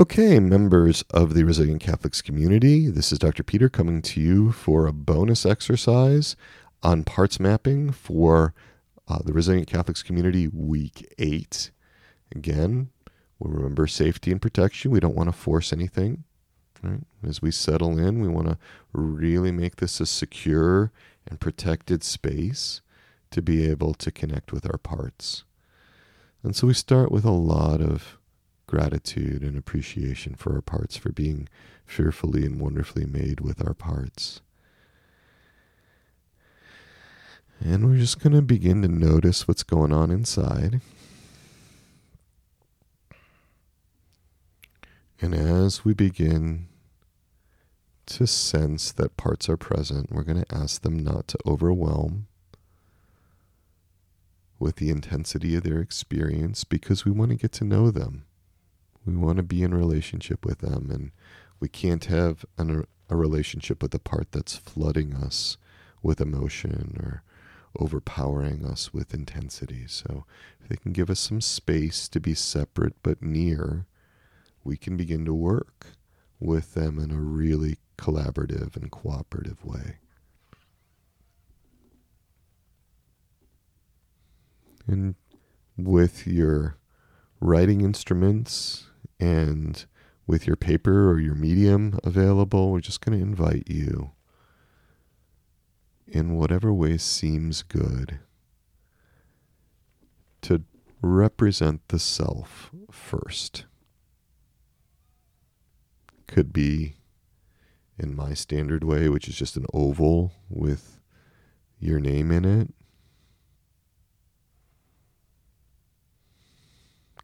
Okay, members of the Resilient Catholics community, this is Dr. Peter coming to you for a bonus exercise on parts mapping for the Resilient Catholics community week 8. Again, we'll remember safety and protection. We don't want to force anything. Right? As we settle in, we want to really make this a secure and protected space to be able to connect with our parts. And so we start with a lot of gratitude and appreciation for our parts, for being fearfully and wonderfully made with our parts. And we're just going to begin to notice what's going on inside. And as we begin to sense that parts are present, we're going to ask them not to overwhelm with the intensity of their experience, because we want to get to know them. We want to be in relationship with them, and we can't have a relationship with a part that's flooding us with emotion or overpowering us with intensity. So if they can give us some space to be separate but near, we can begin to work with them in a really collaborative and cooperative way. And with your writing instruments and with your paper or your medium available, we're just going to invite you, in whatever way seems good, to represent the self first. Could be in my standard way, which is just an oval with your name in it.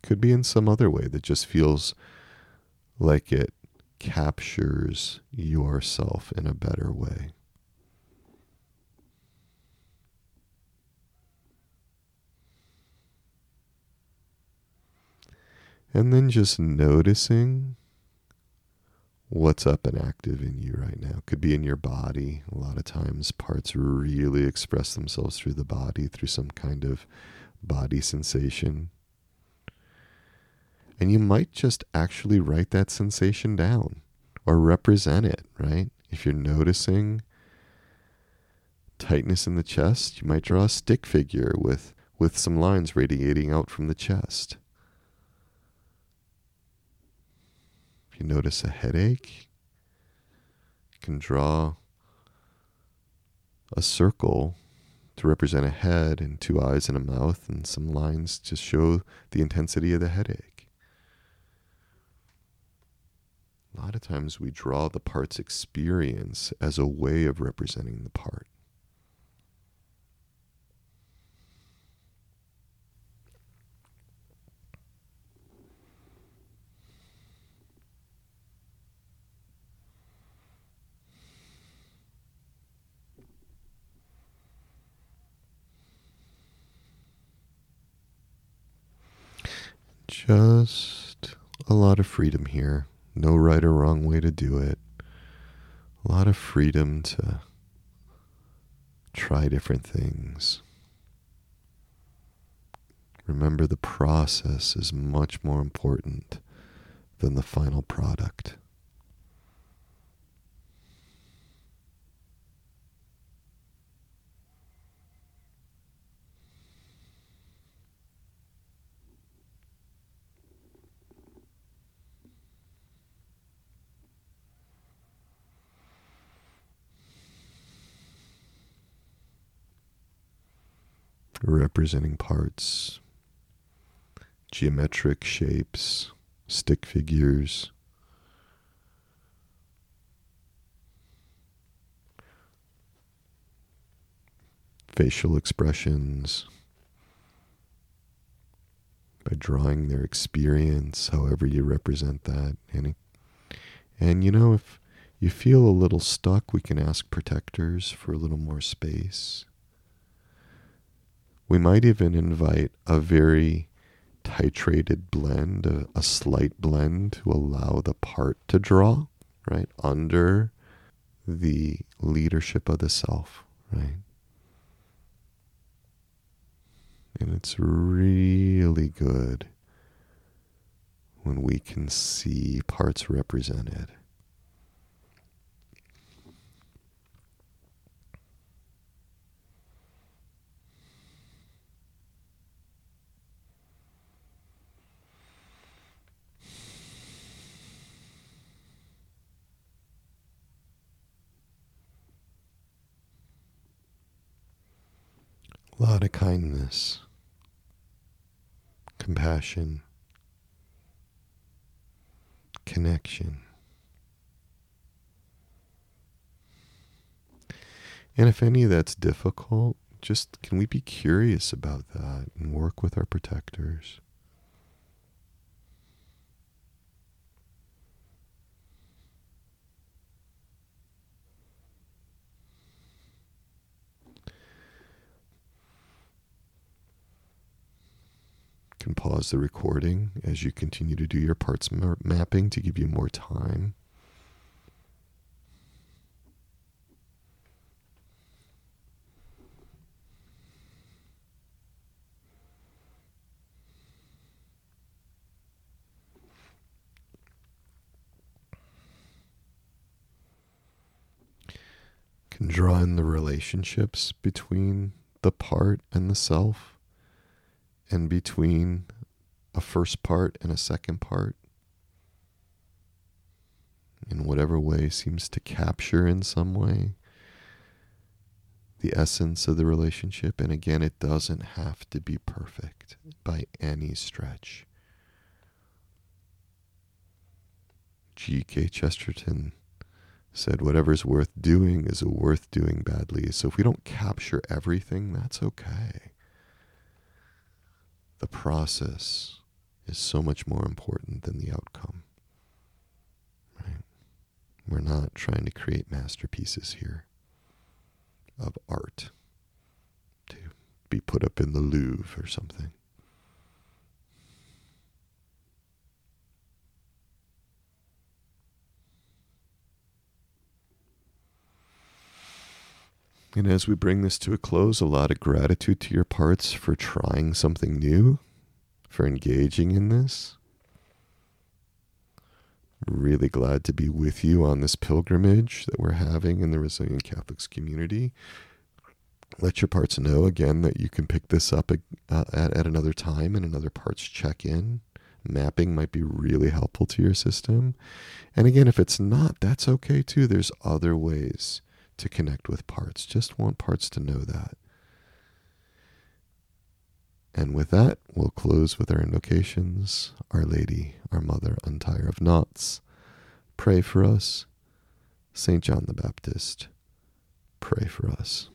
Could be in some other way that just feels like it captures yourself in a better way. And then just noticing what's up and active in you right now. Could be in your body. A lot of times parts really express themselves through the body, through some kind of body sensation. And you might just actually write that sensation down or represent it, right? If you're noticing tightness in the chest, you might draw a stick figure with some lines radiating out from the chest. If you notice a headache, you can draw a circle to represent a head and two eyes and a mouth and some lines to show the intensity of the headache. A lot of times we draw the part's experience as a way of representing the part. Just a lot of freedom here. No right or wrong way to do it. A lot of freedom to try different things. Remember, the process is much more important than the final product. Representing parts, geometric shapes, stick figures. Facial expressions. By drawing their experience, however you represent that. And you know, if you feel a little stuck, we can ask protectors for a little more space. We might even invite a very titrated blend, a slight blend to allow the part to draw, right, under the leadership of the self, right? And it's really good when we can see parts represented. A lot of kindness, compassion, connection. And if any of that's difficult, just can we be curious about that and work with our protectors? And pause the recording as you continue to do your parts mapping to give you more time. Can draw in the relationships between the part and the self, and between a first part and a second part, in whatever way seems to capture in some way the essence of the relationship. And again, it doesn't have to be perfect by any stretch. G.K. Chesterton said, whatever's worth doing is worth doing badly. So if we don't capture everything, that's okay. The process is so much more important than the outcome, right? We're not trying to create masterpieces here of art to be put up in the Louvre or something. And as we bring this to a close, a lot of gratitude to your parts for trying something new, for engaging in this. Really glad to be with you on this pilgrimage that we're having in the Resilient Catholics community. Let your parts know, again, that you can pick this up at another time and another parts check-in. Mapping might be really helpful to your system. And again, if it's not, that's okay too. There's other ways to connect with parts. Just want parts to know that. And with that, we'll close with our invocations. Our Lady, our Mother, untire of knots, pray for us. Saint John the Baptist, pray for us.